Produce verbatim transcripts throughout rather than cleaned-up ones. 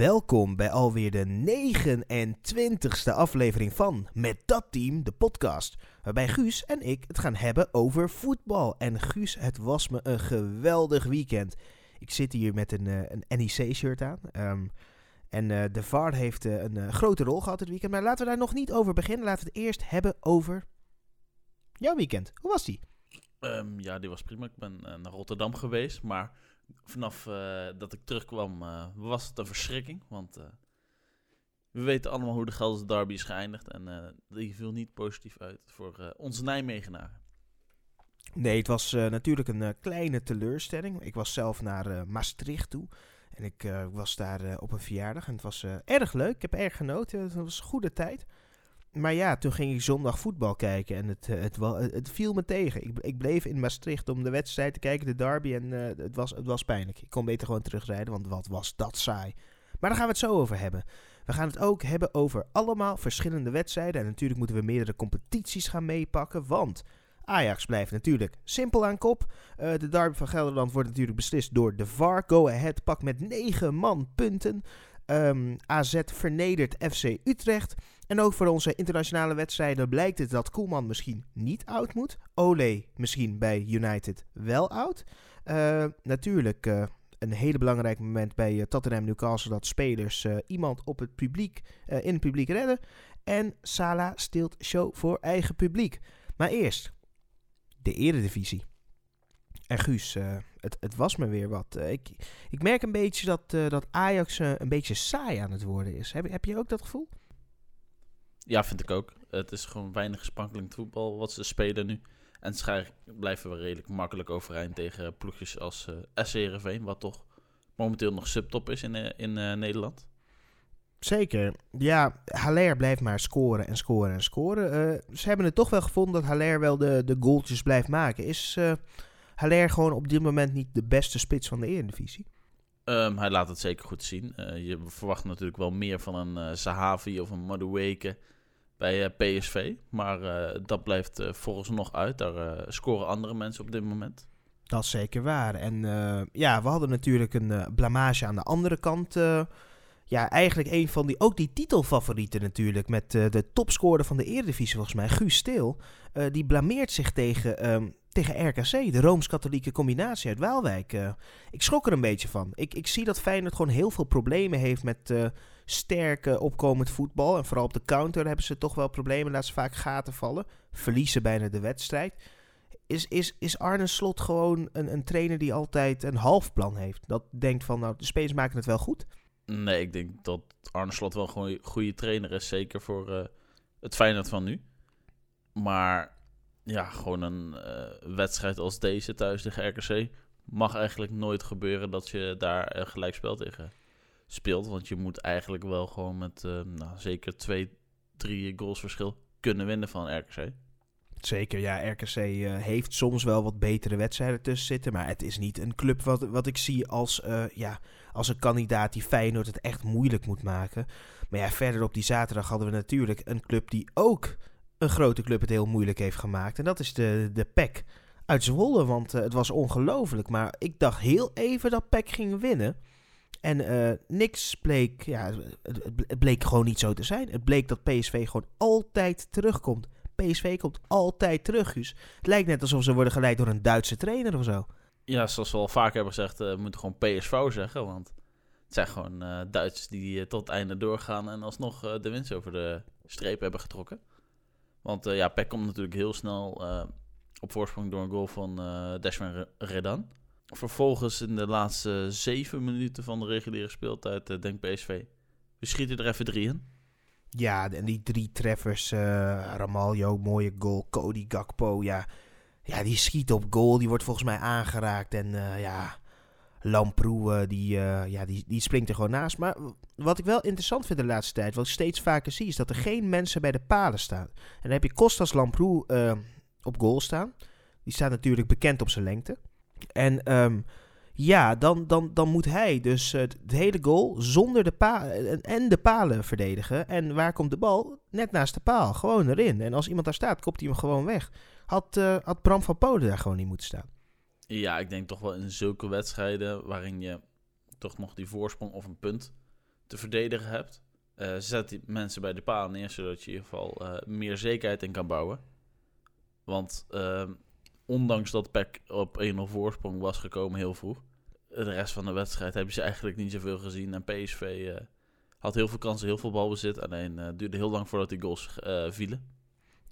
Welkom bij alweer de negenentwintigste aflevering van Met Dat Team, de podcast. Waarbij Guus en ik het gaan hebben over voetbal. En Guus, het was me een geweldig weekend. Ik zit hier met een, een N E C-shirt aan. Um, en uh, de V A R heeft uh, een uh, grote rol gehad dit weekend. Maar laten we daar nog niet over beginnen. Laten we het eerst hebben over jouw weekend. Hoe was die? Um, ja, die was prima. Ik ben uh, naar Rotterdam geweest, maar... Vanaf uh, dat ik terugkwam uh, was het een verschrikking, want uh, we weten allemaal hoe de Gelderse derby is geëindigd. En uh, die viel niet positief uit voor uh, onze Nijmegenaren. Nee, het was uh, natuurlijk een uh, kleine teleurstelling. Ik was zelf naar uh, Maastricht toe en ik uh, was daar uh, op een verjaardag en het was uh, erg leuk. Ik heb erg genoten, het was een goede tijd. Maar ja, toen ging ik zondag voetbal kijken en het, het, het, het viel me tegen. Ik, ik bleef in Maastricht om de wedstrijd te kijken, de derby, en uh, het, was, het was pijnlijk. Ik kon beter gewoon terugrijden, want wat was dat saai. Maar daar gaan we het zo over hebben. We gaan het ook hebben over allemaal verschillende wedstrijden. En natuurlijk moeten we meerdere competities gaan meepakken, want Ajax blijft natuurlijk simpel aan kop. Uh, de derby van Gelderland wordt natuurlijk beslist door de V A R. Go Ahead pakt met negen man punten. Um, A Z vernedert F C Utrecht. En ook voor onze internationale wedstrijden blijkt het dat Koeman misschien niet oud moet. Ole misschien bij United wel oud. Uh, natuurlijk uh, een hele belangrijk moment bij uh, Tottenham Newcastle dat spelers uh, iemand op het publiek, uh, in het publiek redden. En Salah steelt show voor eigen publiek. Maar eerst de Eredivisie. En Guus, uh, het, het was me weer wat. Uh, ik, ik merk een beetje dat, uh, dat Ajax uh, een beetje saai aan het worden is. Heb, heb je ook dat gevoel? Ja, vind ik ook. Het is gewoon weinig spankelijk voetbal wat ze spelen nu. En schijnbaar blijven we redelijk makkelijk overeind tegen ploegjes als uh, S C Heerenveen, wat toch momenteel nog subtop is in, uh, in uh, Nederland. Zeker. Ja, Haller blijft maar scoren en scoren en scoren. Uh, ze hebben het toch wel gevonden dat Haller wel de, de goaltjes blijft maken. Is uh, Haller gewoon op dit moment niet de beste spits van de Eredivisie? Um, hij laat het zeker goed zien. Uh, je verwacht natuurlijk wel meer van een uh, Zahavi of een Madueke bij uh, P S V. Maar uh, dat blijft uh, vooralsnog uit. Daar uh, scoren andere mensen op dit moment. Dat is zeker waar. En uh, ja, we hadden natuurlijk een uh, blamage aan de andere kant. Uh, ja, eigenlijk een van die, ook die titelfavorieten natuurlijk. Met uh, de topscorer van de Eredivisie volgens mij, Guus Stil. Uh, die blameert zich tegen... Um, Tegen R K C, de Rooms-Katholieke combinatie uit Waalwijk. Uh, ik schrok er een beetje van. Ik, ik zie dat Feyenoord gewoon heel veel problemen heeft met uh, sterke opkomend voetbal. En vooral op de counter hebben ze toch wel problemen. Laat ze vaak gaten vallen. Verliezen bijna de wedstrijd. Is, is, is Arne Slot gewoon een, een trainer die altijd een halfplan heeft? Dat denkt van, nou, de spelers maken het wel goed? Nee, ik denk dat Arne Slot wel gewoon een goede trainer is. Zeker voor uh, het Feyenoord van nu. Maar... Ja, gewoon een uh, wedstrijd als deze thuis tegen R K C mag eigenlijk nooit gebeuren dat je daar een gelijkspel tegen speelt. Want je moet eigenlijk wel gewoon met uh, nou, zeker twee, drie goals verschil kunnen winnen van R K C. Zeker, ja. R K C uh, heeft soms wel wat betere wedstrijden tussen zitten. Maar het is niet een club wat, wat ik zie als, uh, ja, als een kandidaat die Feyenoord het echt moeilijk moet maken. Maar ja, verder op die zaterdag hadden we natuurlijk een club die ook... een grote club het heel moeilijk heeft gemaakt. En dat is de, de P E C uit Zwolle. Want uh, het was ongelooflijk. Maar ik dacht heel even dat P E C ging winnen. En uh, niks bleek... Ja, het, het bleek gewoon niet zo te zijn. Het bleek dat P S V gewoon altijd terugkomt. P S V komt altijd terug, Guus. Het lijkt net alsof ze worden geleid door een Duitse trainer of zo. Ja, zoals we al vaak hebben gezegd... Uh, moeten gewoon P S V zeggen. Want het zijn gewoon uh, Duitsers die uh, tot het einde doorgaan... en alsnog uh, de winst over de streep hebben getrokken. Want uh, ja, P E C komt natuurlijk heel snel uh, op voorsprong door een goal van uh, Desmond Redan. Vervolgens in de laatste zeven minuten van de reguliere speeltijd, uh, denkt P S V, we schieten er even drie in. Ja, en die drie treffers, uh, Ramalho, mooie goal, Cody Gakpo, ja, ja, die schiet op goal, die wordt volgens mij aangeraakt en uh, ja... Lamproe, die, uh, ja, die, die springt er gewoon naast. Maar wat ik wel interessant vind de laatste tijd, wat ik steeds vaker zie, is dat er geen mensen bij de palen staan. En dan heb je Kostas Lamproe uh, op goal staan. Die staat natuurlijk bekend op zijn lengte. En um, ja, dan, dan, dan moet hij dus uh, het hele goal zonder de pa- en de palen verdedigen. En waar komt de bal? Net naast de paal, gewoon erin. En als iemand daar staat, kopt hij hem gewoon weg. Had, uh, had Bram van Polen daar gewoon niet moeten staan. Ja, ik denk toch wel in zulke wedstrijden waarin je toch nog die voorsprong of een punt te verdedigen hebt. Uh, zet die mensen bij de paal neer, zodat je in ieder geval uh, meer zekerheid in kan bouwen. Want uh, ondanks dat P E C op één nul voorsprong was gekomen heel vroeg, de rest van de wedstrijd heb je ze eigenlijk niet zoveel gezien. En P S V uh, had heel veel kansen, heel veel balbezit. Alleen uh, duurde heel lang voordat die goals uh, vielen.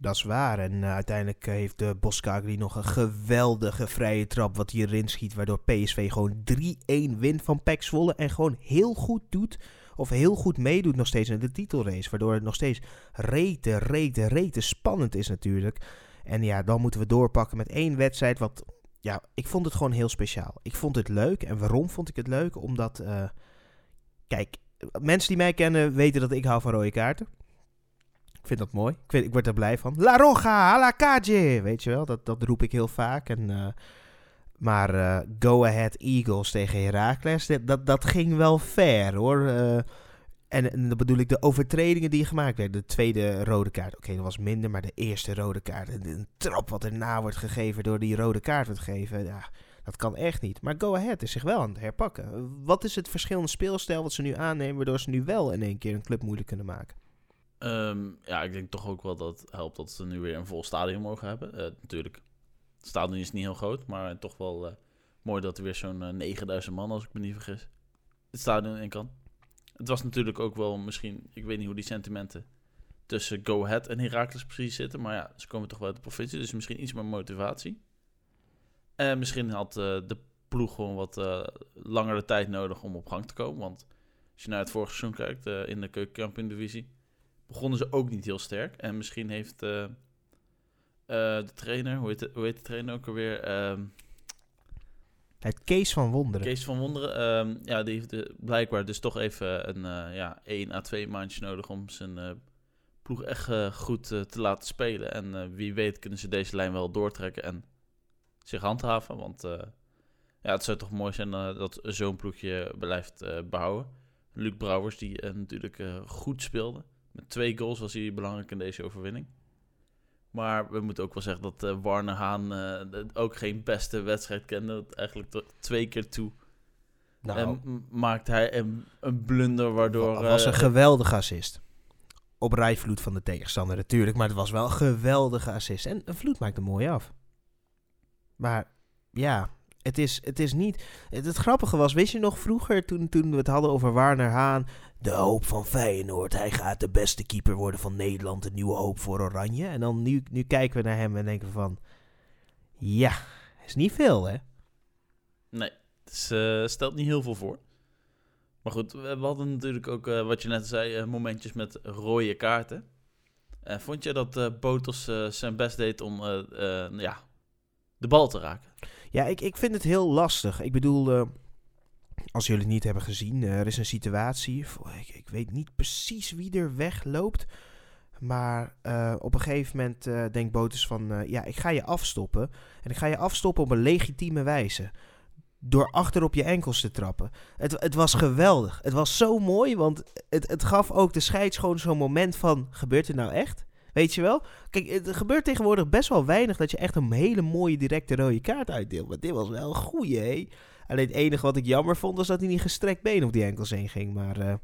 Dat is waar. En uh, uiteindelijk heeft uh, Boskagli nog een geweldige vrije trap wat hij erin schiet. Waardoor P S V gewoon drie één wint van P E C Zwolle. En gewoon heel goed doet, of heel goed meedoet nog steeds in de titelrace. Waardoor het nog steeds rete, rete, rete spannend is natuurlijk. En ja, dan moeten we doorpakken met één wedstrijd. Wat, ja, ik vond het gewoon heel speciaal. Ik vond het leuk. En waarom vond ik het leuk? Omdat, uh, kijk, mensen die mij kennen weten dat ik hou van rode kaarten. Ik vind dat mooi. Ik, vind, ik word er blij van. La Roja, a la calle. Weet je wel, dat, dat roep ik heel vaak. En, uh, maar uh, Go Ahead Eagles tegen Heracles, dat, dat ging wel ver hoor. Uh, en, en dan bedoel ik de overtredingen die gemaakt werden. De tweede rode kaart, oké, okay, dat was minder, maar de eerste rode kaart. Een trap wat erna wordt gegeven door die rode kaart wordt gegeven. Ja, dat kan echt niet. Maar Go Ahead is zich wel aan het herpakken. Wat is het verschillende speelstijl wat ze nu aannemen, waardoor ze nu wel in één keer een club moeilijk kunnen maken? Um, ja, ik denk toch ook wel dat het helpt dat ze nu weer een vol stadion mogen hebben. Uh, natuurlijk, het stadion is niet heel groot, maar toch wel uh, mooi dat er weer zo'n uh, negenduizend man, als ik me niet vergis, het stadion in kan. Het was natuurlijk ook wel misschien, ik weet niet hoe die sentimenten tussen Go Ahead en Heracles precies zitten, maar ja, ze komen toch wel uit de provincie, dus misschien iets meer motivatie. En uh, misschien had uh, de ploeg gewoon wat uh, langere tijd nodig om op gang te komen, want als je naar het vorige seizoen kijkt uh, in de Keukenkampioen-divisie, begonnen ze ook niet heel sterk. En misschien heeft uh, uh, de trainer, hoe heet de, hoe heet de trainer ook alweer? Uh, het Kees van Wonderen. Kees van Wonderen, uh, ja, die heeft de, blijkbaar dus toch even een uh, ja, één à twee maandjes nodig om zijn uh, ploeg echt uh, goed uh, te laten spelen. En uh, wie weet kunnen ze deze lijn wel doortrekken en zich handhaven. Want uh, ja, het zou toch mooi zijn uh, dat zo'n ploegje blijft uh, behouden. Luc Brouwers, die uh, natuurlijk uh, goed speelde. Met twee goals was hij belangrijk in deze overwinning. Maar we moeten ook wel zeggen dat uh, Warner Haan uh, ook geen beste wedstrijd kende. Eigenlijk tot twee keer toe nou, en m- maakte hij een, een blunder waardoor... Het was een uh, geweldige assist. Op rijvloed van de tegenstander natuurlijk. Maar het was wel een geweldige assist. En een vloed maakt hem mooi af. Maar ja... Het is, het is niet... Het, het grappige was, wist je nog vroeger toen, toen we het hadden over Warner Haan? De hoop van Feyenoord. Hij gaat de beste keeper worden van Nederland. De nieuwe hoop voor Oranje. En dan nu, nu kijken we naar hem en denken van... Ja, is niet veel hè? Nee, het is, uh, stelt niet heel veel voor. Maar goed, we hadden natuurlijk ook, uh, wat je net zei, uh, momentjes met rode kaarten. Uh, vond je dat uh, Botos uh, zijn best deed om uh, uh, ja, de bal te raken? Ja, ik, ik vind het heel lastig. Ik bedoel, uh, als jullie het niet hebben gezien, uh, er is een situatie. Ik, ik weet niet precies wie er wegloopt. Maar uh, op een gegeven moment uh, denkt Botus van, uh, ja, ik ga je afstoppen. En ik ga je afstoppen op een legitieme wijze. Door achter op je enkels te trappen. Het, het was geweldig. Het was zo mooi, want het, het gaf ook de scheids gewoon zo'n moment van, gebeurt het nou echt? Weet je wel? Kijk, het gebeurt tegenwoordig best wel weinig dat je echt een hele mooie directe rode kaart uitdeelt. Maar dit was wel een goeie, hé. Alleen het enige wat ik jammer vond was dat hij niet gestrekt been op die enkels heen ging. Maar, uh,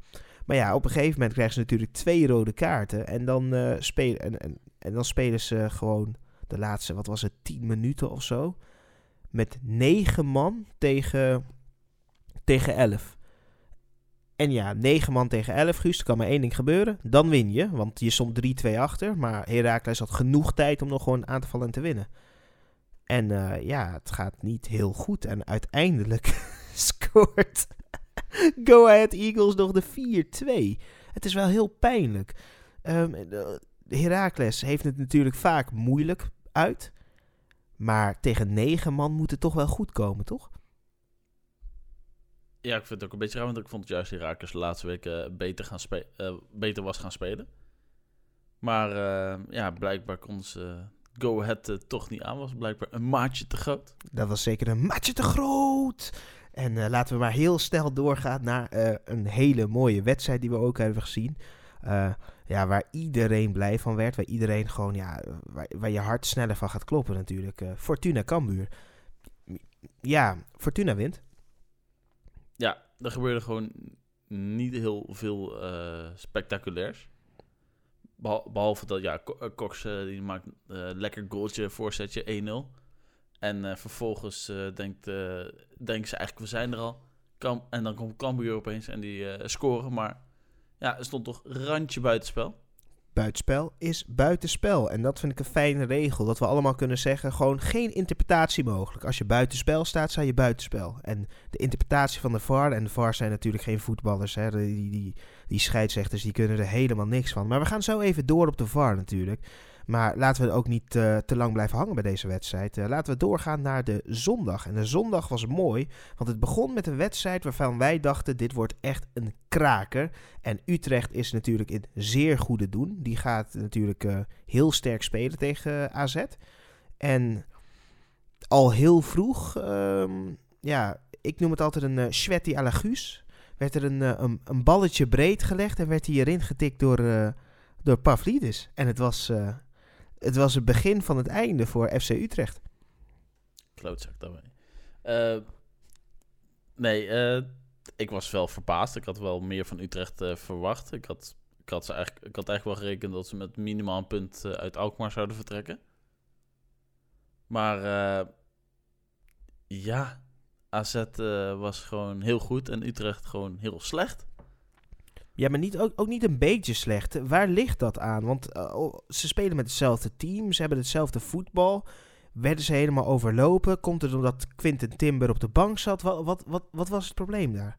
maar ja, op een gegeven moment krijgen ze natuurlijk twee rode kaarten. En dan, uh, spelen, en, en, en dan spelen ze gewoon de laatste, wat was het, tien minuten of zo. Met negen man tegen, tegen elf. En ja, negen man tegen elf, Guus, er kan maar één ding gebeuren. Dan win je, want je stond drie twee achter. Maar Heracles had genoeg tijd om nog gewoon aan te vallen en te winnen. En uh, ja, het gaat niet heel goed. En uiteindelijk scoort Go Ahead Eagles nog de vier twee. Het is wel heel pijnlijk. Um, Heracles heeft het natuurlijk vaak moeilijk uit. Maar tegen negen man moet het toch wel goed komen, toch? Ja, ik vind het ook een beetje raar, want ik vond het juist Heracles de laatste weken uh, beter, gaan spe- uh, beter was gaan spelen. Maar uh, ja, blijkbaar kon ze uh, Go Ahead uh, toch niet aan. Was blijkbaar een maatje te groot. Dat was zeker een maatje te groot. En uh, laten we maar heel snel doorgaan naar uh, een hele mooie wedstrijd die we ook hebben gezien. Uh, ja, waar iedereen blij van werd. Waar iedereen gewoon, ja, waar, waar je hart sneller van gaat kloppen natuurlijk. Uh, Fortuna Cambuur. Ja, Fortuna wint. Ja, er gebeurde gewoon niet heel veel uh, spectaculairs. Behalve dat, ja, Cox uh, die maakt een uh, lekker goaltje, voorzetje, één nul. En uh, vervolgens uh, denkt, uh, denken ze eigenlijk, we zijn er al. Kam- en dan komt Cambuur opeens en die uh, scoren. Maar ja, er stond toch randje buitenspel. Buitenspel is buitenspel. En dat vind ik een fijne regel. Dat we allemaal kunnen zeggen, gewoon geen interpretatie mogelijk. Als je buitenspel staat, sta je buitenspel. En de interpretatie van de V A R... En de V A R zijn natuurlijk geen voetballers. Hè? Die, die, die scheidsrechters, die kunnen er helemaal niks van. Maar we gaan zo even door op de V A R natuurlijk. Maar laten we ook niet uh, te lang blijven hangen bij deze wedstrijd. Uh, laten we doorgaan naar de zondag. En de zondag was mooi, want het begon met een wedstrijd waarvan wij dachten, dit wordt echt een kraker. En Utrecht is natuurlijk in zeer goede doen. Die gaat natuurlijk uh, heel sterk spelen tegen uh, A Z. En al heel vroeg, um, ja, ik noem het altijd een uh, Schwetti à la Guus, werd er een, uh, een, een balletje breed gelegd en werd hij erin getikt door, uh, door Pavlidis. En het was... Uh, Het was het begin van het einde voor F C Utrecht. Klootzak daarmee. Uh, nee, uh, ik was wel verbaasd. Ik had wel meer van Utrecht uh, verwacht. Ik had, ik, had ze eigenlijk, ik had eigenlijk wel gerekend dat ze met minimaal een punt uh, uit Alkmaar zouden vertrekken. Maar uh, ja, A Z uh, was gewoon heel goed en Utrecht gewoon heel slecht. Ja, maar niet, ook, ook niet een beetje slecht. Waar ligt dat aan? Want uh, ze spelen met hetzelfde team, ze hebben hetzelfde voetbal. Werden ze helemaal overlopen? Komt het omdat Quinten Timber op de bank zat? Wat, wat, wat, wat was het probleem daar?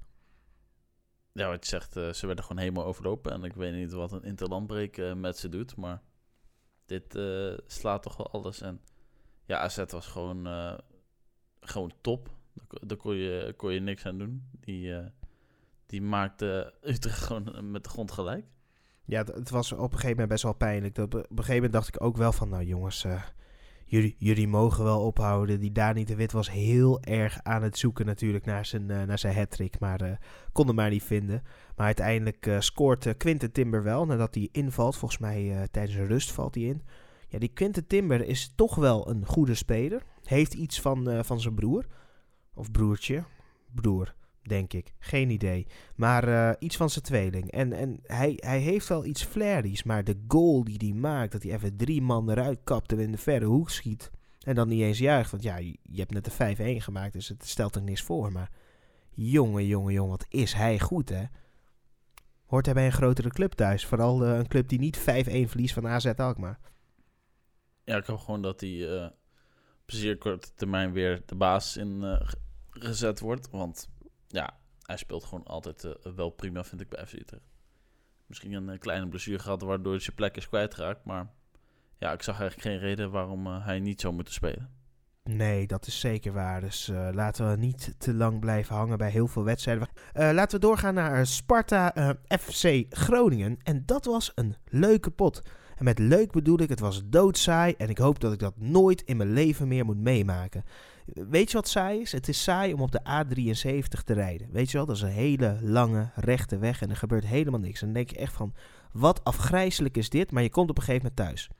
Ja, wat je zegt, uh, ze werden gewoon helemaal overlopen. En ik weet niet wat een interlandbreek uh, met ze doet, maar dit uh, slaat toch wel alles. En ja, A Z was gewoon, uh, gewoon top. Daar, daar kon je, kon je niks aan doen. Die... Uh, Die maakte Utrecht gewoon met de grond gelijk. Ja, het was op een gegeven moment best wel pijnlijk. Op een gegeven moment dacht ik ook wel van, nou jongens, uh, jullie, jullie mogen wel ophouden. Die Dani de Wit was heel erg aan het zoeken natuurlijk naar zijn, uh, naar zijn hat-trick. Maar uh, kon hem maar niet vinden. Maar uiteindelijk uh, scoort uh, Quinten Timber wel, nadat hij invalt. Volgens mij uh, tijdens een rust valt hij in. Ja, die Quinten Timber is toch wel een goede speler. Heeft iets van, uh, van zijn broer. Of broertje. Broer. Denk ik. Geen idee. Maar uh, iets van zijn tweeling. En, en hij, hij heeft wel iets flairies. Maar de goal die hij maakt, dat hij even drie man eruit kapt en in de verre hoek schiet. En dan niet eens juicht. Want ja, je hebt net de vijf één gemaakt, dus het stelt er niks voor. Maar jongen, jongen, jongen, wat is hij goed, hè? Hoort hij bij een grotere club thuis? Vooral uh, een club die niet vijf één verliest van A Z Alkmaar. Ja, ik hoop gewoon dat hij uh, op zeer korte termijn weer de baas in uh, gezet wordt. Want... ja, hij speelt gewoon altijd uh, wel prima, vind ik, bij F C Utrecht. Misschien een uh, kleine blessure gehad, waardoor hij zijn plek is kwijtgeraakt. Maar ja, ik zag eigenlijk geen reden waarom uh, hij niet zou moeten spelen. Nee, dat is zeker waar. Dus uh, laten we niet te lang blijven hangen bij heel veel wedstrijden. Uh, laten we doorgaan naar Sparta uh, F C Groningen. En dat was een leuke pot. En met leuk bedoel ik, het was doodsaai. En ik hoop dat ik dat nooit in mijn leven meer moet meemaken. Weet je wat saai is? Het is saai om op de A drieënzeventig te rijden. Weet je wel, dat is een hele lange rechte weg en er gebeurt helemaal niks. En dan denk je echt van, wat afgrijselijk is dit? Maar je komt op een gegeven moment thuis.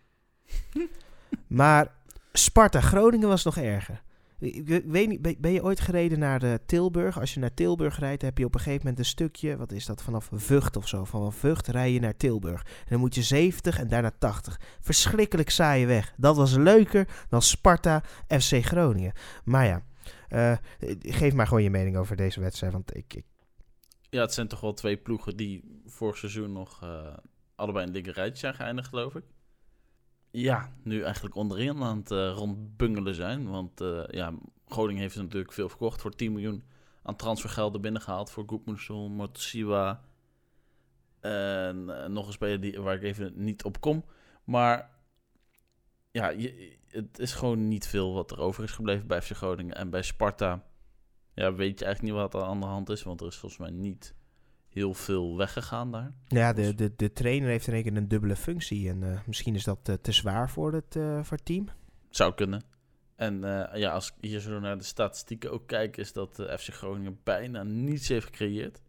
Maar Sparta Groningen was nog erger. Ik weet niet, ben je ooit gereden naar uh, Tilburg? Als je naar Tilburg rijdt, heb je op een gegeven moment een stukje, wat is dat, vanaf Vught of zo. Vanaf Vught rij je naar Tilburg. En dan moet je zeventig en daarna tachtig. Verschrikkelijk saaie weg. Dat was leuker dan Sparta F C Groningen. Maar ja, uh, geef maar gewoon je mening over deze wedstrijd. Want ik, ik... Ja, het zijn toch wel twee ploegen die vorig seizoen nog uh, allebei in het linker rijtje zijn geëindigd, geloof ik. Ja, nu eigenlijk onderin aan het uh, rondbungelen zijn. Want uh, ja, Groningen heeft natuurlijk veel verkocht. Voor tien miljoen aan transfergelden binnengehaald. Voor Goedmoensel, Motsiwa. En uh, nog een speler die, waar ik even niet op kom. Maar ja, je, het is gewoon niet veel wat er over is gebleven bij F C Groningen. En bij Sparta ja, weet je eigenlijk niet wat er aan de hand is. Want er is volgens mij niet heel veel weggegaan daar. Ja, de, de, de trainer heeft in één keer een dubbele functie. En uh, misschien is dat uh, te zwaar voor het, uh, voor het team. Zou kunnen. En uh, ja, als ik hier zo naar de statistieken ook kijk, is dat uh, F C Groningen bijna niets heeft gecreëerd.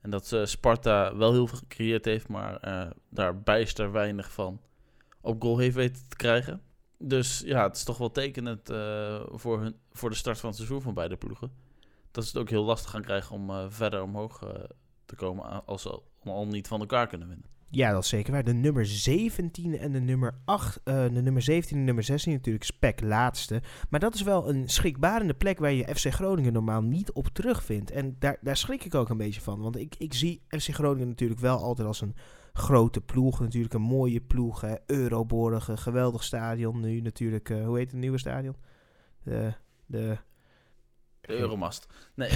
En dat uh, Sparta wel heel veel gecreëerd heeft, maar uh, daar bijster weinig van op goal heeft weten te krijgen. Dus ja, het is toch wel tekenend uh, voor, hun, voor de start van het seizoen van beide ploegen. Dat ze het ook heel lastig gaan krijgen om uh, verder omhoog uh, te komen als ze al niet van elkaar kunnen winnen. Ja, dat is zeker waar. De nummer zeventien en de nummer acht, uh, de nummer zeventien en de nummer zestien natuurlijk is P E C laatste. Maar dat is wel een schrikbarende plek waar je F C Groningen normaal niet op terugvindt. En daar, daar schrik ik ook een beetje van. Want ik, ik zie F C Groningen natuurlijk wel altijd als een grote ploeg. Natuurlijk een mooie ploeg, hè. Euroborg, een geweldig stadion nu natuurlijk. Uh, hoe heet het nieuwe stadion? De, de... de Euromast. Nee.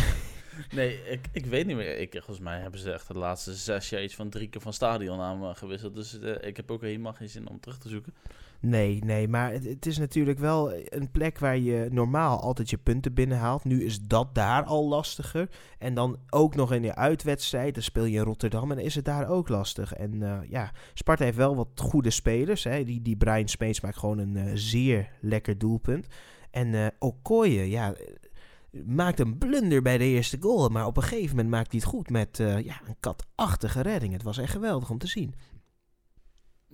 Nee, ik, ik weet niet meer. Ik, volgens mij hebben ze echt de laatste zes jaar iets van drie keer van stadionnaam gewisseld. Dus uh, ik heb ook helemaal geen zin om terug te zoeken. Nee, nee, maar het, het is natuurlijk wel een plek waar je normaal altijd je punten binnenhaalt. Nu is dat daar al lastiger. En dan ook nog in je uitwedstrijd, dan speel je in Rotterdam en is het daar ook lastig. En uh, ja, Sparta heeft wel wat goede spelers. Hè. Die, die Brian Smeets maakt gewoon een uh, zeer lekker doelpunt. En uh, Okoye, ja... maakt een blunder bij de eerste goal, maar op een gegeven moment maakt hij het goed met uh, ja, een katachtige redding. Het was echt geweldig om te zien.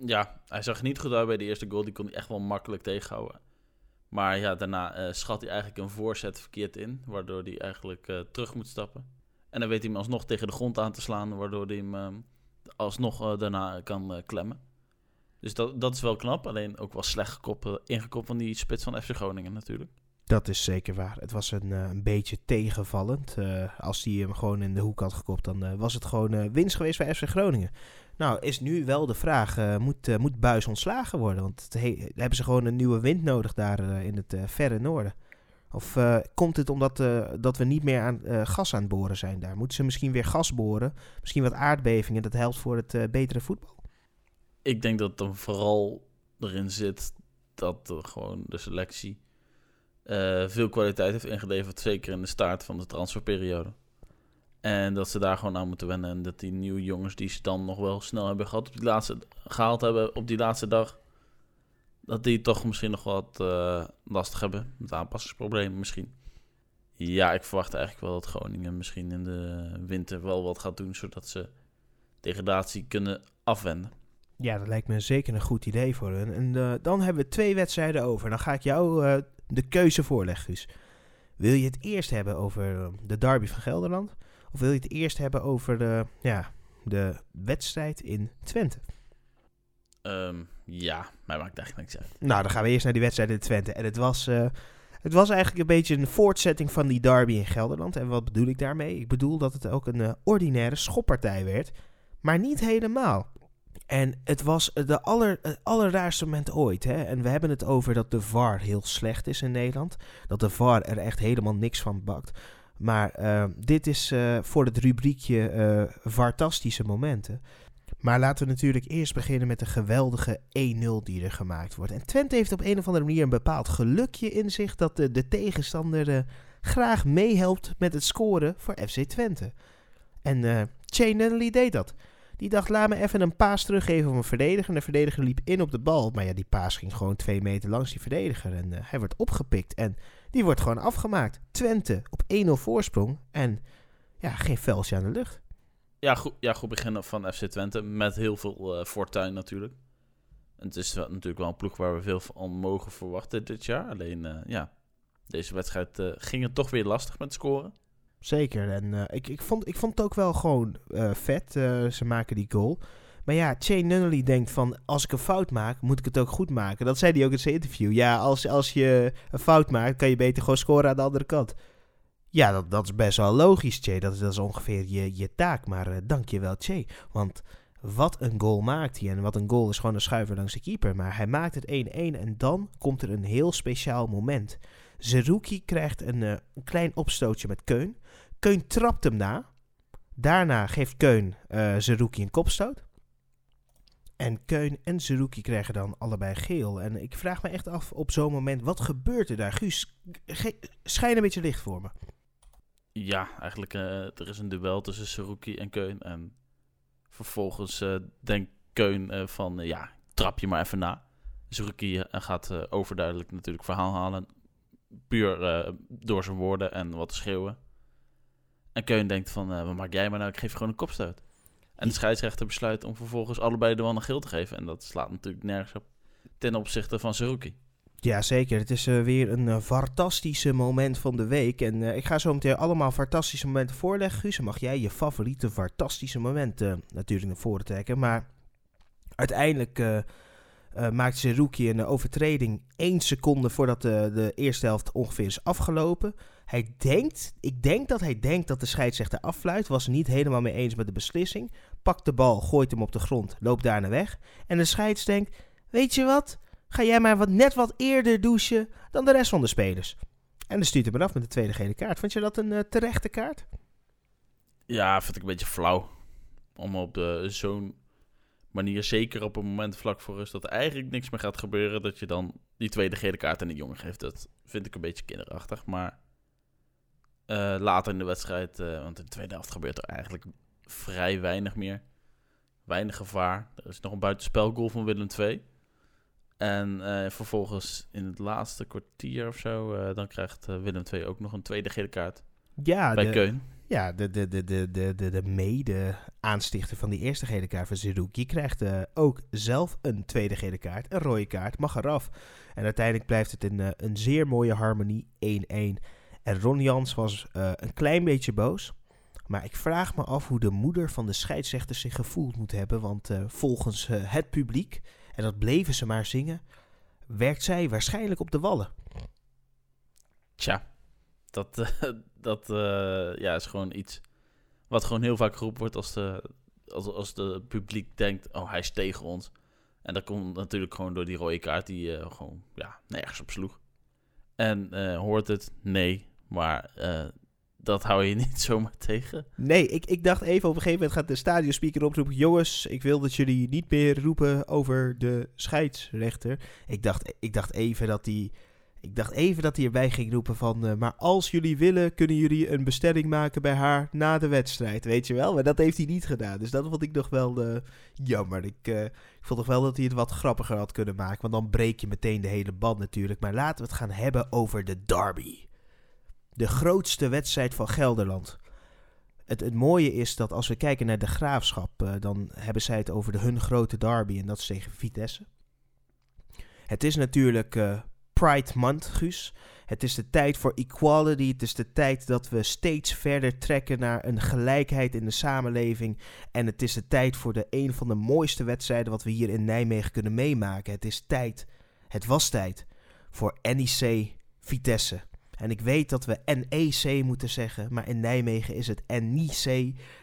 Ja, hij zag niet goed uit bij de eerste goal. Die kon hij echt wel makkelijk tegenhouden. Maar ja, daarna uh, schat hij eigenlijk een voorzet verkeerd in, waardoor hij eigenlijk uh, terug moet stappen. En dan weet hij hem alsnog tegen de grond aan te slaan, waardoor hij hem uh, alsnog uh, daarna kan uh, klemmen. Dus dat, dat is wel knap, alleen ook wel slecht gekopt, uh, ingekopt van die spits van F C Groningen natuurlijk. Dat is zeker waar. Het was een, uh, een beetje tegenvallend. Uh, als hij hem gewoon in de hoek had gekopt, dan uh, was het gewoon uh, winst geweest bij F C Groningen. Nou, is nu wel de vraag, uh, moet, uh, moet Buijs ontslagen worden? Want het he- hebben ze gewoon een nieuwe wind nodig daar uh, in het uh, verre noorden? Of uh, komt het omdat uh, dat we niet meer aan uh, gas aan het boren zijn daar? Moeten ze misschien weer gas boren? Misschien wat aardbevingen, dat helpt voor het uh, betere voetbal? Ik denk dat het dan vooral erin zit dat uh, gewoon de selectie... Uh, veel kwaliteit heeft ingeleverd, zeker in de start van de transferperiode. En dat ze daar gewoon aan moeten wennen. En dat die nieuwe jongens die ze dan nog wel snel hebben gehad, op die laatste, gehaald hebben op die laatste dag, dat die toch misschien nog wat uh, lastig hebben met aanpassingsproblemen misschien. Ja, ik verwacht eigenlijk wel dat Groningen misschien in de winter wel wat gaat doen, zodat ze degradatie kunnen afwenden. Ja, dat lijkt me zeker een goed idee voor hen. En uh, dan hebben we twee wedstrijden over. Dan ga ik jou... Uh... de keuze voorleg, Guus. Wil je het eerst hebben over de derby van Gelderland? Of wil je het eerst hebben over de, ja, de wedstrijd in Twente? Um, ja, mij maakt eigenlijk niks uit. Nou, dan gaan we eerst naar die wedstrijd in Twente. En het was, uh, het was eigenlijk een beetje een voortzetting van die derby in Gelderland. En wat bedoel ik daarmee? Ik bedoel dat het ook een uh, ordinaire schoppartij werd. Maar niet helemaal. En het was de aller, het allerraarste moment ooit. Hè? En we hebben het over dat de V A R heel slecht is in Nederland. Dat de V A R er echt helemaal niks van bakt. Maar uh, dit is uh, voor het rubriekje uh, VARtastische momenten. Maar laten we natuurlijk eerst beginnen met de geweldige één nul die er gemaakt wordt. En Twente heeft op een of andere manier een bepaald gelukje in zich... dat de, de tegenstander uh, graag meehelpt met het scoren voor F C Twente. En uh, Shane Donnelly deed dat. Die dacht, laat me even een paas teruggeven op een verdediger. En de verdediger liep in op de bal. Maar ja, die paas ging gewoon twee meter langs die verdediger. En uh, hij wordt opgepikt. En die wordt gewoon afgemaakt. Twente op één nul voorsprong. En ja, geen vuiltje aan de lucht. Ja, goed, ja, goed beginnen van F C Twente. Met heel veel uh, fortuin natuurlijk. En het is natuurlijk wel een ploeg waar we veel van mogen verwachten dit jaar. Alleen, uh, ja, deze wedstrijd uh, ging het toch weer lastig met scoren. Zeker, en uh, ik, ik, vond, ik vond het ook wel gewoon uh, vet. Uh, ze maken die goal. Maar ja, Shane Donnelly denkt van, als ik een fout maak, moet ik het ook goed maken. Dat zei hij ook in zijn interview. Ja, als, als je een fout maakt, kan je beter gewoon scoren aan de andere kant. Ja, dat, dat is best wel logisch, Che. Dat, dat is ongeveer je, je taak, maar uh, dank je wel, Che. Want wat een goal maakt hij. En wat een goal is gewoon een schuiver langs de keeper. Maar hij maakt het één-één en dan komt er een heel speciaal moment. Zerrouki krijgt een, uh, een klein opstootje met Keun. Keun trapt hem na. Daarna geeft Keun uh, Zerrouki een kopstoot. En Keun en Zerrouki krijgen dan allebei geel. En ik vraag me echt af op zo'n moment, wat gebeurt er daar? Guus, ge- schijn een beetje licht voor me. Ja, eigenlijk uh, er is een duel tussen Zerrouki en Keun. En vervolgens uh, denkt Keun uh, van, uh, ja, trap je maar even na. Zerrouki uh, gaat uh, overduidelijk natuurlijk verhaal halen. Puur uh, door zijn woorden en wat te schreeuwen. En Keun denkt van, uh, wat maak jij maar nou, ik geef je gewoon een kopstoot. En de scheidsrechter besluit om vervolgens allebei de mannen geel te geven. En dat slaat natuurlijk nergens op ten opzichte van Zerrouki. Ja, zeker. Het is uh, weer een uh, fantastische moment van de week. En uh, ik ga zo meteen allemaal fantastische momenten voorleggen. Guus, mag jij je favoriete fantastische momenten natuurlijk naar voren trekken. Maar uiteindelijk uh, uh, maakt Zerrouki een overtreding één seconde voordat uh, de eerste helft ongeveer is afgelopen. Hij denkt, ik denk dat hij denkt dat de scheidsrechter affluit. Was niet helemaal mee eens met de beslissing. Pakt de bal, gooit hem op de grond, loopt daarna weg. En de scheids denkt, weet je wat? Ga jij maar wat, net wat eerder douchen dan de rest van de spelers. En dan stuurt hij me af met de tweede gele kaart. Vond je dat een uh, terechte kaart? Ja, vind ik een beetje flauw. Om op de, zo'n manier, zeker op een moment vlak voor rust, dat er eigenlijk niks meer gaat gebeuren, dat je dan die tweede gele kaart aan de jongen geeft. Dat vind ik een beetje kinderachtig. Maar uh, later in de wedstrijd, uh, want in de tweede helft gebeurt er eigenlijk vrij weinig meer. Weinig gevaar. Er is nog een buitenspelgoal van Willem twee. En uh, vervolgens in het laatste kwartier of zo, uh, dan krijgt uh, Willem twee ook nog een tweede gele kaart. Ja, bij de, Keun. Ja, de, de, de, de, de, de mede-aanstichter van die eerste gele kaart van Zerrouki krijgt uh, ook zelf een tweede gele kaart. Een rode kaart, mag eraf. En uiteindelijk blijft het in, uh, een zeer mooie harmonie, één-één. En Ron Jans was uh, een klein beetje boos. Maar ik vraag me af hoe de moeder van de scheidsrechter zich gevoeld moet hebben. Want uh, volgens uh, het publiek, en dat bleven ze maar zingen, werkt zij waarschijnlijk op de wallen. Tja, dat, uh, dat uh, ja, is gewoon iets wat gewoon heel vaak geroepen wordt als de, als, als de publiek denkt, oh, hij is tegen ons. En dat komt natuurlijk gewoon door die rode kaart die uh, gewoon ja, nergens op sloeg. En uh, hoort het? Nee, maar Uh, dat hou je niet zomaar tegen. Nee, ik, ik dacht even, op een gegeven moment gaat de stadionspeaker oproepen, jongens, ik wil dat jullie niet meer roepen over de scheidsrechter. Ik dacht, ik dacht even dat die, ik dacht even dat hij erbij ging roepen van, Uh, maar als jullie willen, kunnen jullie een bestelling maken bij haar na de wedstrijd, weet je wel. Maar dat heeft hij niet gedaan. Dus dat vond ik nog wel uh, jammer. Ik, uh, ik vond toch wel dat hij het wat grappiger had kunnen maken. Want dan breek je meteen de hele band natuurlijk. Maar laten we het gaan hebben over de derby. De grootste wedstrijd van Gelderland. Het, het mooie is dat als we kijken naar de Graafschap, Uh, dan hebben zij het over de, hun grote derby. En dat is tegen Vitesse. Het is natuurlijk uh, Pride Month, Guus. Het is de tijd voor equality. Het is de tijd dat we steeds verder trekken naar een gelijkheid in de samenleving. En het is de tijd voor de een van de mooiste wedstrijden wat we hier in Nijmegen kunnen meemaken. Het is tijd. Het was tijd voor N E C Vitesse. En ik weet dat we N E C moeten zeggen, maar in Nijmegen is het N E C.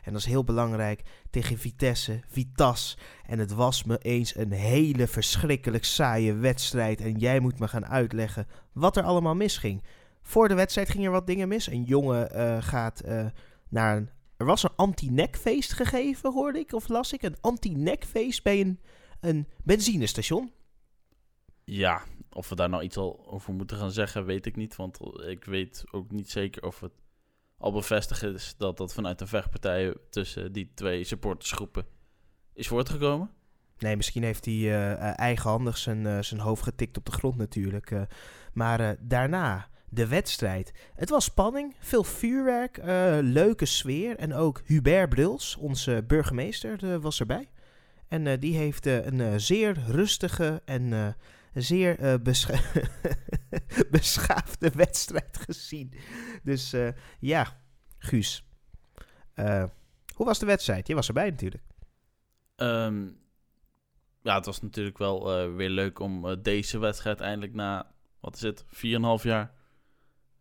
En dat is heel belangrijk tegen Vitesse, Vitas. En het was me eens een hele verschrikkelijk saaie wedstrijd. En jij moet me gaan uitleggen wat er allemaal misging. Voor de wedstrijd ging er wat dingen mis. Een jongen uh, gaat uh, naar een... Er was een anti-nekfeest gegeven, hoorde ik of las ik. Een anti-nekfeest bij een, een benzinestation. Ja, of we daar nou iets al over moeten gaan zeggen, weet ik niet. Want ik weet ook niet zeker of het al bevestigd is dat dat vanuit de vechtpartij tussen die twee supportersgroepen is voortgekomen. Nee, misschien heeft hij uh, eigenhandig zijn, uh, zijn hoofd getikt op de grond natuurlijk. Uh, maar uh, daarna, de wedstrijd. Het was spanning, veel vuurwerk, uh, leuke sfeer. En ook Hubert Bruls, onze burgemeester, uh, was erbij. En uh, die heeft uh, een uh, zeer rustige en uh, zeer uh, bescha- beschaafde wedstrijd gezien. Dus uh, ja, Guus. Uh, hoe was de wedstrijd? Je was erbij natuurlijk. Um, ja, het was natuurlijk wel uh, weer leuk om uh, deze wedstrijd eindelijk na, wat is het, vier komma vijf jaar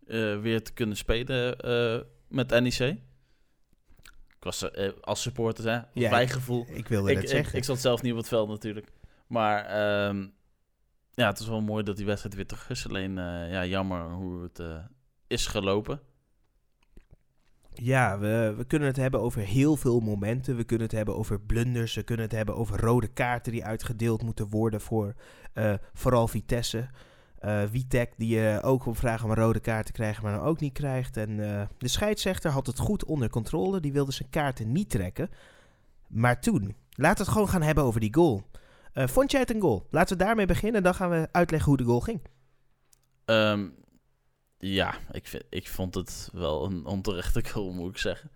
uh, weer te kunnen spelen uh, met N E C. Was, eh, als supporters, hè? Ja, mijn gevoel. Ik, ik wilde ik, het zeggen. Ik, ik zat zelf niet op het veld natuurlijk. Maar um, ja, het is wel mooi dat die wedstrijd weer terug is. Alleen uh, ja, jammer hoe het uh, is gelopen. Ja, we, we kunnen het hebben over heel veel momenten. We kunnen het hebben over blunders. We kunnen het hebben over rode kaarten die uitgedeeld moeten worden voor uh, vooral Vitesse. Uh, Witek die uh, ook om vragen om een rode kaart te krijgen, maar dan ook niet krijgt. En uh, de scheidsrechter had het goed onder controle. Die wilde zijn kaarten niet trekken. Maar toen, laten we het gewoon gaan hebben over die goal. Uh, vond jij het een goal? Laten we daarmee beginnen en dan gaan we uitleggen hoe de goal ging. Um, ja, ik, vind, ik vond het wel een onterechte goal, moet ik zeggen.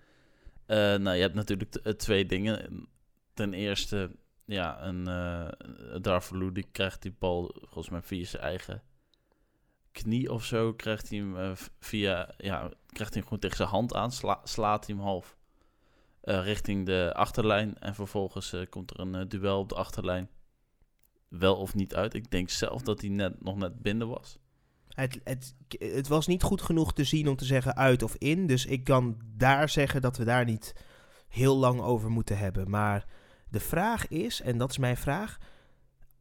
Uh, nou, je hebt natuurlijk t- twee dingen. Ten eerste, ja, een uh, Darvalu die krijgt die bal volgens mij via zijn eigen knie of zo krijgt hij hem uh, via, ja, krijgt hij hem gewoon tegen zijn hand aan, sla, slaat hij hem half uh, richting de achterlijn en vervolgens uh, komt er een uh, duel op de achterlijn. Wel of niet uit. Ik denk zelf dat hij net, nog net binnen was. Het, het, het was niet goed genoeg te zien om te zeggen uit of in. Dus ik kan daar zeggen dat we daar niet heel lang over moeten hebben. Maar de vraag is, en dat is mijn vraag...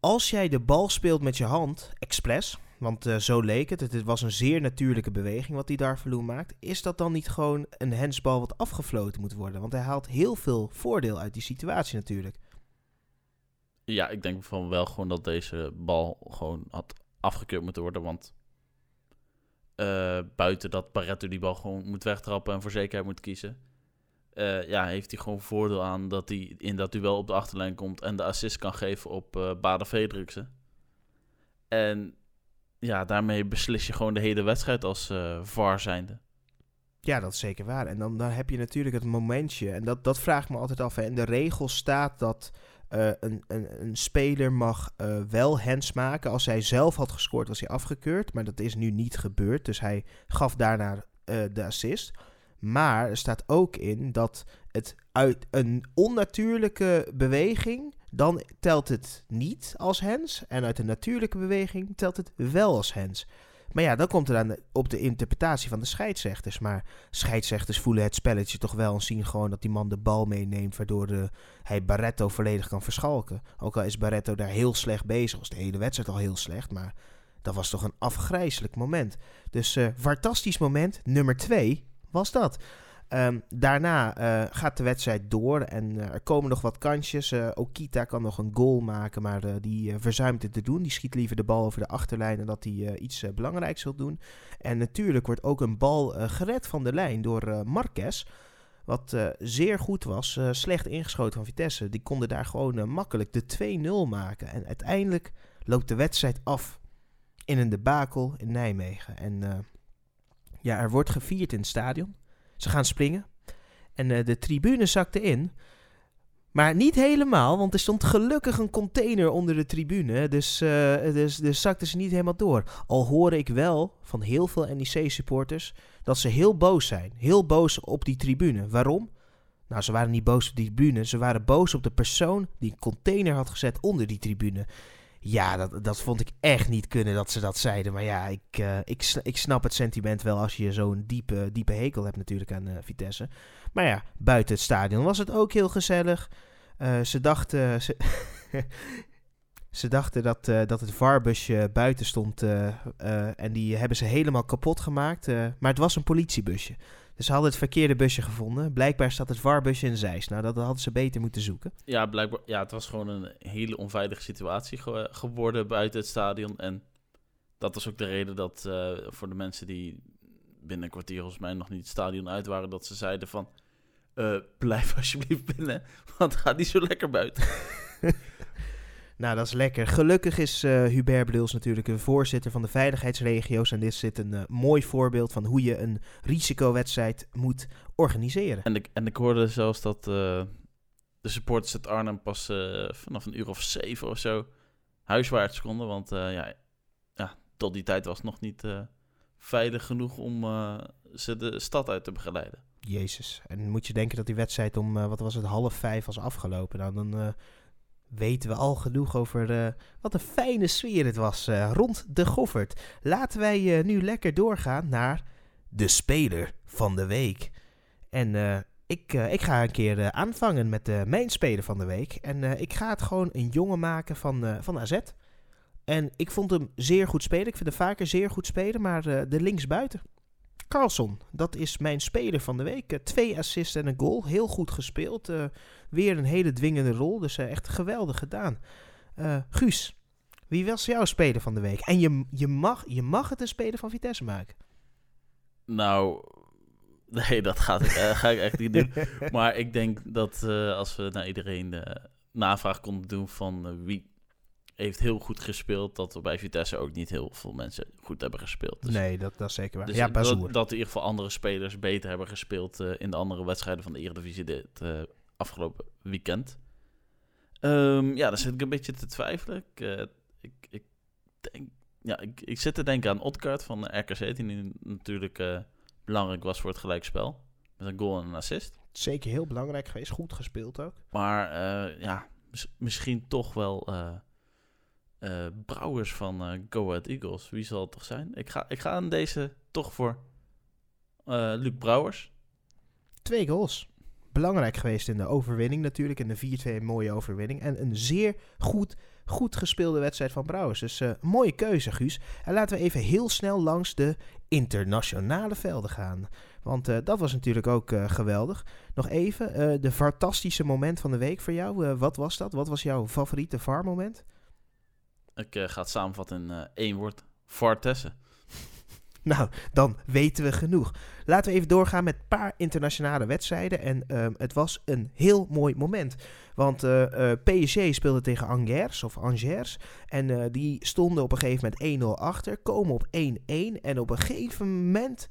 Als jij de bal speelt met je hand, expres... want uh, zo leek het, het was een zeer natuurlijke beweging wat die Darvalu maakt... is dat dan niet gewoon een handsbal wat afgefloten moet worden? Want hij haalt heel veel voordeel uit die situatie natuurlijk. Ja, ik denk van wel gewoon dat deze bal gewoon had afgekeurd moeten worden... want uh, buiten dat Barreto die bal gewoon moet wegtrappen en voor zekerheid moet kiezen... Uh, ja, heeft hij gewoon voordeel aan dat hij in dat duel op de achterlijn komt... en de assist kan geven op uh, Baden-Fredriksen. En ja, daarmee beslis je gewoon de hele wedstrijd als uh, V A R zijnde. Ja, dat is zeker waar. En dan, dan heb je natuurlijk het momentje. En dat, dat vraag ik me altijd af. Hè. In de regel staat dat uh, een, een, een speler mag uh, wel hands maken. Als hij zelf had gescoord, was hij afgekeurd. Maar dat is nu niet gebeurd. Dus hij gaf daarna uh, de assist... Maar er staat ook in dat het uit een onnatuurlijke beweging, dan telt het niet als hands. En uit een natuurlijke beweging telt het wel als hands. Maar ja, dan komt het aan de, op de interpretatie van de scheidsrechters. Maar scheidsrechters voelen het spelletje toch wel en zien gewoon dat die man de bal meeneemt... waardoor de, hij Barreto volledig kan verschalken. Ook al is Barreto daar heel slecht bezig, was de hele wedstrijd al heel slecht, maar... dat was toch een afgrijselijk moment. Dus uh, fantastisch moment, nummer twee... was dat. Um, daarna uh, gaat de wedstrijd door en uh, er komen nog wat kansjes. Uh, Okita kan nog een goal maken, maar uh, die uh, verzuimt het te doen. Die schiet liever de bal over de achterlijn en dat hij uh, iets uh, belangrijks wil doen. En natuurlijk wordt ook een bal uh, gered van de lijn door uh, Marquez, wat uh, zeer goed was. Uh, slecht ingeschoten van Vitesse. Die konden daar gewoon uh, makkelijk de twee nul maken. En uiteindelijk loopt de wedstrijd af in een debakel in Nijmegen. En... Uh, Ja, er wordt gevierd in het stadion. Ze gaan springen. En uh, de tribune zakte in. Maar niet helemaal, want er stond gelukkig een container onder de tribune. Dus, uh, dus, dus zakte ze niet helemaal door. Al hoor ik wel van heel veel N E C-supporters dat ze heel boos zijn. Heel boos op die tribune. Waarom? Nou, ze waren niet boos op die tribune. Ze waren boos op de persoon die een container had gezet onder die tribune. Ja, dat, dat vond ik echt niet kunnen dat ze dat zeiden. Maar ja, ik, uh, ik, ik snap het sentiment wel als je zo'n diepe, diepe hekel hebt natuurlijk aan uh, Vitesse. Maar ja, buiten het stadion was het ook heel gezellig. Uh, ze dachten... Ze Ze dachten dat, uh, dat het V A R-busje buiten stond uh, uh, en die hebben ze helemaal kapot gemaakt. Uh, maar het was een politiebusje. Dus ze hadden het verkeerde busje gevonden. Blijkbaar staat het V A R-busje in Zeist. Nou, dat hadden ze beter moeten zoeken. Ja, blijkbaar, ja, het was gewoon een hele onveilige situatie ge- geworden buiten het stadion. En dat was ook de reden dat uh, voor de mensen die binnen een kwartier volgens mij nog niet het stadion uit waren, dat ze zeiden van, uh, blijf alsjeblieft binnen, want het gaat niet zo lekker buiten. Nou, dat is lekker. Gelukkig is uh, Hubert Bruls natuurlijk een voorzitter van de veiligheidsregio's. En dit zit een uh, mooi voorbeeld van hoe je een risicowedstrijd moet organiseren. En ik, en ik hoorde zelfs dat uh, de supporters uit Arnhem pas uh, vanaf een uur of zeven of zo huiswaarts konden. Want uh, ja, ja, tot die tijd was het nog niet uh, veilig genoeg om uh, ze de stad uit te begeleiden. Jezus. En moet je denken dat die wedstrijd om, uh, wat was het, half vijf was afgelopen. Nou, dan... Uh, weten we al genoeg over uh, wat een fijne sfeer het was uh, rond de Goffert. Laten wij uh, nu lekker doorgaan naar de speler van de week. En uh, ik, uh, ik ga een keer uh, aanvangen met uh, mijn speler van de week. En uh, ik ga het gewoon een jongen maken van, uh, van A Z. En ik vond hem zeer goed spelen. Ik vind hem vaker zeer goed spelen, maar uh, de linksbuiten. Carlson, dat is mijn speler van de week. Uh, twee assists en een goal. Heel goed gespeeld. Uh, weer een hele dwingende rol. Dus uh, echt geweldig gedaan. Uh, Guus, wie was jouw speler van de week? En je, je, mag, je mag het een speler van Vitesse maken. Nou, nee, dat gaat ik, uh, ga ik echt niet doen. Maar ik denk dat uh, als we naar iedereen uh, navraag konden doen van uh, wie... heeft heel goed gespeeld, dat er bij Vitesse ook niet heel veel mensen goed hebben gespeeld. Dus, nee, dat, dat is zeker waar. Dus ja, dat, dat in ieder geval andere spelers beter hebben gespeeld uh, in de andere wedstrijden van de Eredivisie dit uh, afgelopen weekend. Um, ja, daar zit ik een beetje te twijfelen. Ik, uh, ik, ik denk ja, ik, ik zit te denken aan Odgaard van de R K C, die nu natuurlijk uh, belangrijk was voor het gelijkspel. Met een goal en een assist. Zeker heel belangrijk geweest, goed gespeeld ook. Maar uh, ja, mis- misschien toch wel uh, uh, Brouwers van uh, Go Ahead Eagles. Wie zal het toch zijn? Ik ga, ik ga aan deze toch voor uh, Luc Brouwers. Twee goals. Belangrijk geweest in de overwinning natuurlijk. In de vier twee mooie overwinning. En een zeer goed, goed gespeelde wedstrijd van Brouwers. Dus uh, mooie keuze, Guus. En laten we even heel snel langs de internationale velden gaan. Want uh, dat was natuurlijk ook uh, geweldig. Nog even, uh, de fantastische moment van de week voor jou. Uh, wat was dat? Wat was jouw favoriete V A R-moment? Ik uh, ga het samenvatten in uh, één woord. Vartessen. Nou, dan weten we genoeg. Laten we even doorgaan met een paar internationale wedstrijden. En uh, het was een heel mooi moment. Want uh, uh, P S V speelde tegen Angers of Angers. En uh, die stonden op een gegeven moment één nul achter. Komen op één één. En op een gegeven moment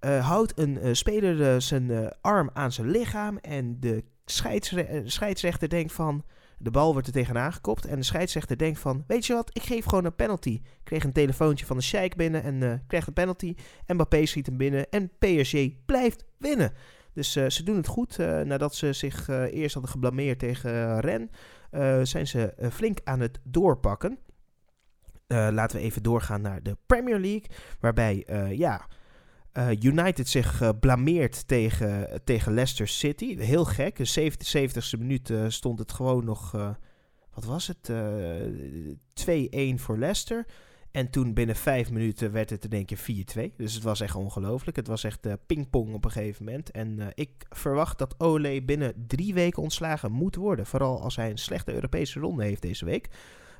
uh, houdt een uh, speler uh, zijn uh, arm aan zijn lichaam. En de scheidsre- scheidsrechter denkt van... De bal wordt er tegenaan gekopt en de scheidsrechter denkt van... Weet je wat, ik geef gewoon een penalty. Ik kreeg een telefoontje van de Sheik binnen en uh, kreeg een penalty. Mbappé schiet hem binnen en P S G blijft winnen. Dus uh, ze doen het goed. Uh, nadat ze zich uh, eerst hadden geblameerd tegen uh, Rennes... Uh, zijn ze uh, flink aan het doorpakken. Uh, laten we even doorgaan naar de Premier League. Waarbij, uh, ja... Uh, United zich uh, blameert tegen, uh, tegen Leicester City. Heel gek. De zeventigste minuut uh, stond het gewoon nog... Uh, wat was het? Uh, twee één voor Leicester. En toen binnen vijf minuten werd het in één keer vier twee. Dus het was echt ongelooflijk. Het was echt uh, pingpong op een gegeven moment. En uh, ik verwacht dat Ole binnen drie weken ontslagen moet worden. Vooral als hij een slechte Europese ronde heeft deze week.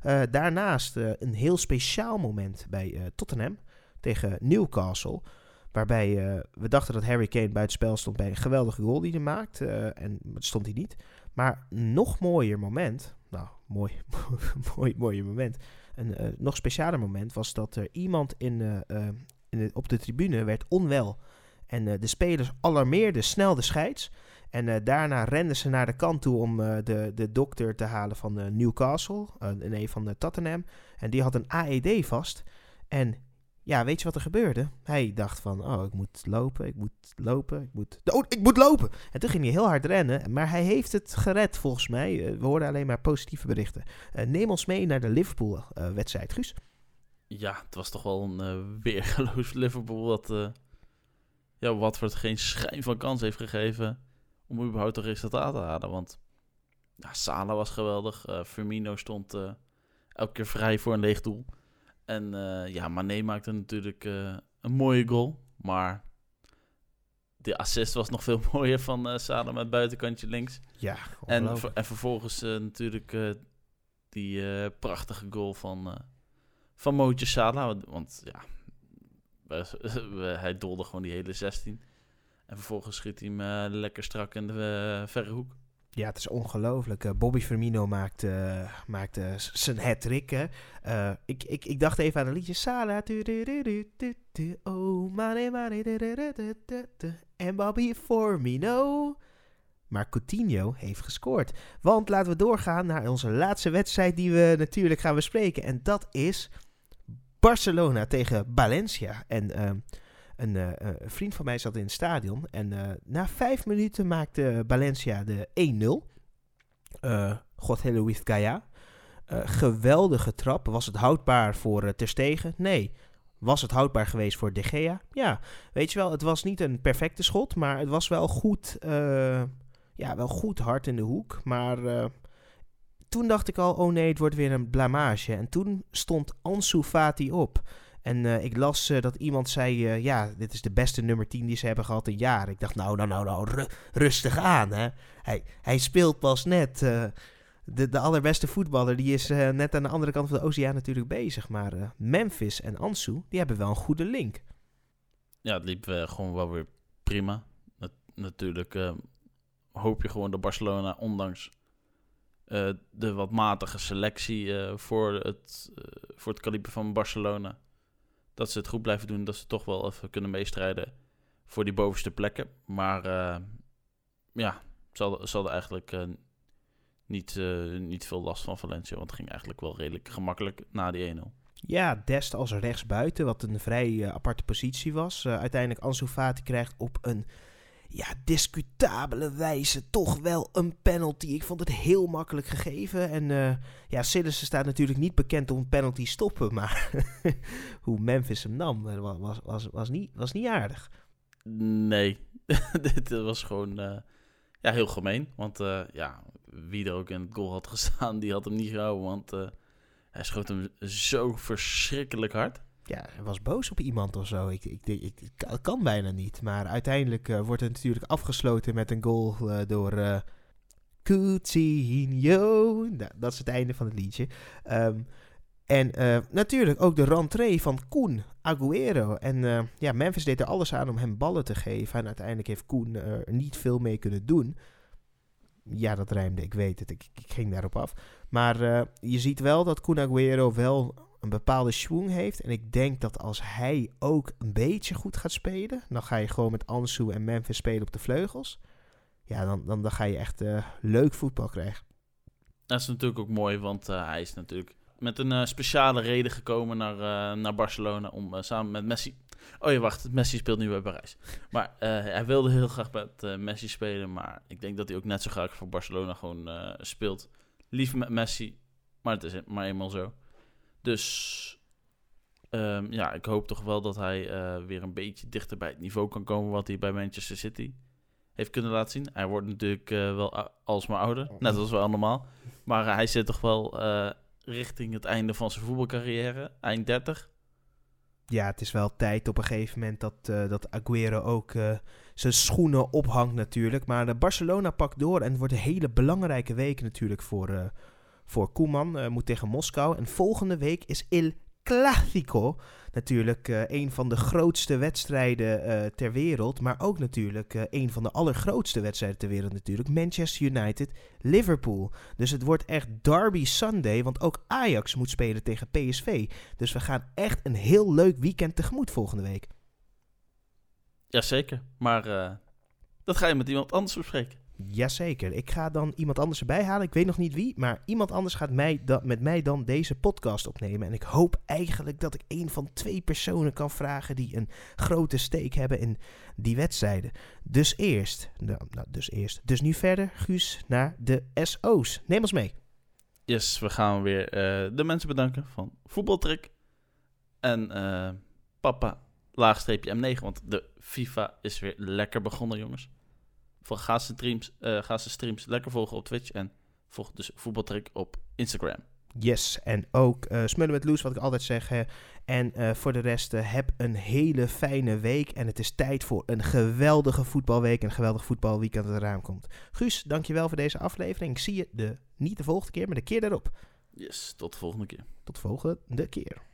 Uh, daarnaast uh, een heel speciaal moment bij uh, Tottenham tegen Newcastle... Waarbij uh, we dachten dat Harry Kane buitenspel stond bij een geweldige goal die hij maakt. Uh, en stond hij niet. Maar nog mooier moment. Nou, mooi, mooi mooier moment. Een uh, nog specialer moment was dat er iemand in, uh, uh, in de, op de tribune werd onwel. En uh, de spelers alarmeerden snel de scheids. En uh, daarna renden ze naar de kant toe om uh, de, de dokter te halen van uh, Newcastle. Uh, nee, van uh, Tottenham. En die had een A E D vast. En... Ja, weet je wat er gebeurde? Hij dacht van, oh, ik moet lopen, ik moet lopen, ik moet... Oh, ik moet lopen! En toen ging hij heel hard rennen, maar hij heeft het gered volgens mij. We hoorden alleen maar positieve berichten. Uh, neem ons mee naar de Liverpool-wedstrijd, uh, Guus. Ja, het was toch wel een uh, weergeloos Liverpool wat, uh, ja, wat voor het geen schijn van kans heeft gegeven om überhaupt een resultaat te halen. Want ja, Salah was geweldig, uh, Firmino stond uh, elke keer vrij voor een leeg doel. En uh, ja, Mané maakte natuurlijk uh, een mooie goal. Maar de assist was nog veel mooier van uh, Salah met buitenkantje links. Ja, en, ver- en vervolgens uh, natuurlijk uh, die uh, prachtige goal van, uh, van Mootje Salah. Want ja, hij dolde gewoon die hele zestien. En vervolgens schiet hij hem uh, lekker strak in de uh, verre hoek. Ja, het is ongelooflijk. Uh, Bobby Firmino maakt, uh, maakt uh, zijn hat-trick. Hè. Uh, ik, ik, ik dacht even aan een liedje. Salah. Oh, mare, mare. En Bobby Firmino. Maar Coutinho heeft gescoord. Want laten we doorgaan naar onze laatste wedstrijd die we natuurlijk gaan bespreken. En dat is Barcelona tegen Valencia. En... Uh, Een uh, vriend van mij zat in het stadion. En uh, na vijf minuten maakte Valencia de één nul. Uh, Jorge Luis Gaya. Uh, geweldige trap. Was het houdbaar voor uh, Ter Stegen? Nee. Was het houdbaar geweest voor De Gea? Ja. Weet je wel, het was niet een perfecte schot. Maar het was wel goed, uh, ja, wel goed hard in de hoek. Maar... Uh, toen dacht ik al, oh nee, het wordt weer een blamage. En toen stond Ansu Fati op. En uh, ik las uh, dat iemand zei, uh, ja, dit is de beste nummer tien die ze hebben gehad in jaren. Ik dacht, nou, nou, nou, nou, ru- rustig aan, hè. Hij, hij speelt pas net. Uh, de, de allerbeste voetballer, die is uh, net aan de andere kant van de oceaan natuurlijk bezig. Maar uh, Memphis en Ansu, die hebben wel een goede link. Ja, het liep uh, gewoon wel weer prima. Nat- natuurlijk uh, hoop je gewoon dat Barcelona, ondanks... Uh, de wat matige selectie uh, voor het, uh, voor het kaliber van Barcelona. Dat ze het goed blijven doen. Dat ze toch wel even kunnen meestrijden voor die bovenste plekken. Maar uh, ja, ze hadden eigenlijk uh, niet, uh, niet veel last van Valencia. Want het ging eigenlijk wel redelijk gemakkelijk na die één nul. Ja, Dest als rechtsbuiten, wat een vrij uh, aparte positie was. Uh, uiteindelijk Ansu Fati krijgt op een ja, discutabele wijze toch wel een penalty. Ik vond het heel makkelijk gegeven. En uh, ja, Sillissen staat natuurlijk niet bekend om penalty stoppen. Maar hoe Memphis hem nam, was, was, was, niet, was niet aardig. Nee, dit was gewoon uh, ja, heel gemeen. Want uh, ja, wie er ook in het goal had gestaan, die had hem niet gehouden. Want... Uh, Hij schoot hem zo verschrikkelijk hard. Ja, hij was boos op iemand of zo. Ik, ik, ik, ik, dat kan bijna niet. Maar uiteindelijk uh, wordt het natuurlijk afgesloten met een goal uh, door uh, Coutinho. Nou, dat is het einde van het liedje. Um, en uh, natuurlijk ook de rentrée van Koen Agüero. En uh, ja, Memphis deed er alles aan om hem ballen te geven. En uiteindelijk heeft Koen er niet veel mee kunnen doen. Ja, dat rijmde. Ik weet het. Ik, ik ging daarop af. Maar uh, je ziet wel dat Kun Agüero wel een bepaalde schwung heeft. En ik denk dat als hij ook een beetje goed gaat spelen... dan ga je gewoon met Ansu en Memphis spelen op de vleugels. Ja, dan, dan, dan ga je echt uh, leuk voetbal krijgen. Dat is natuurlijk ook mooi, want uh, hij is natuurlijk met een uh, speciale reden gekomen naar, uh, naar Barcelona... om uh, samen met Messi... Oh ja, wacht, Messi speelt nu bij Parijs. Maar uh, hij wilde heel graag met uh, Messi spelen, maar ik denk dat hij ook net zo graag voor Barcelona gewoon uh, speelt... Liever met Messi, maar het is maar eenmaal zo. Dus um, ja, ik hoop toch wel dat hij uh, weer een beetje dichter bij het niveau kan komen... wat hij bij Manchester City heeft kunnen laten zien. Hij wordt natuurlijk uh, wel alsmaar ouder, net als wel normaal. Maar uh, hij zit toch wel uh, richting het einde van zijn voetbalcarrière, eind dertig. Ja, het is wel tijd op een gegeven moment dat, uh, dat Agüero ook uh, zijn schoenen ophangt natuurlijk. Maar de Barcelona pakt door en het wordt een hele belangrijke week natuurlijk voor, uh, voor Koeman. Uh, moet tegen Moskou. En volgende week is El Clásico natuurlijk uh, een van de grootste wedstrijden uh, ter wereld. Maar ook natuurlijk uh, een van de allergrootste wedstrijden ter wereld natuurlijk. Manchester United, Liverpool. Dus het wordt echt Derby Sunday, want ook Ajax moet spelen tegen P S V. Dus we gaan echt een heel leuk weekend tegemoet volgende week. Jazeker, maar uh, dat ga je met iemand anders bespreken. Jazeker, ik ga dan iemand anders erbij halen. Ik weet nog niet wie, maar iemand anders gaat mij da- met mij dan deze podcast opnemen. En ik hoop eigenlijk dat ik één van twee personen kan vragen die een grote steek hebben in die wedstrijden. Dus eerst, nou, nou dus eerst, dus nu verder, Guus, naar de S O's. Neem ons mee. Yes, we gaan weer uh, de mensen bedanken van Voetbaltrek en uh, papa laagstreepje M negen, want de FIFA is weer lekker begonnen, jongens. Van ga ze streams, uh, ga ze streams lekker volgen op Twitch en volg dus Voetbaltrick op Instagram. Yes, en ook uh, smullen met Loes, wat ik altijd zeg. Hè. En uh, voor de rest, uh, heb een hele fijne week. En het is tijd voor een geweldige voetbalweek en een geweldig voetbalweekend dat eraan komt. Guus, dankjewel voor deze aflevering. Ik zie je de, niet de volgende keer, maar de keer daarop. Yes, tot de volgende keer. Tot de volgende keer.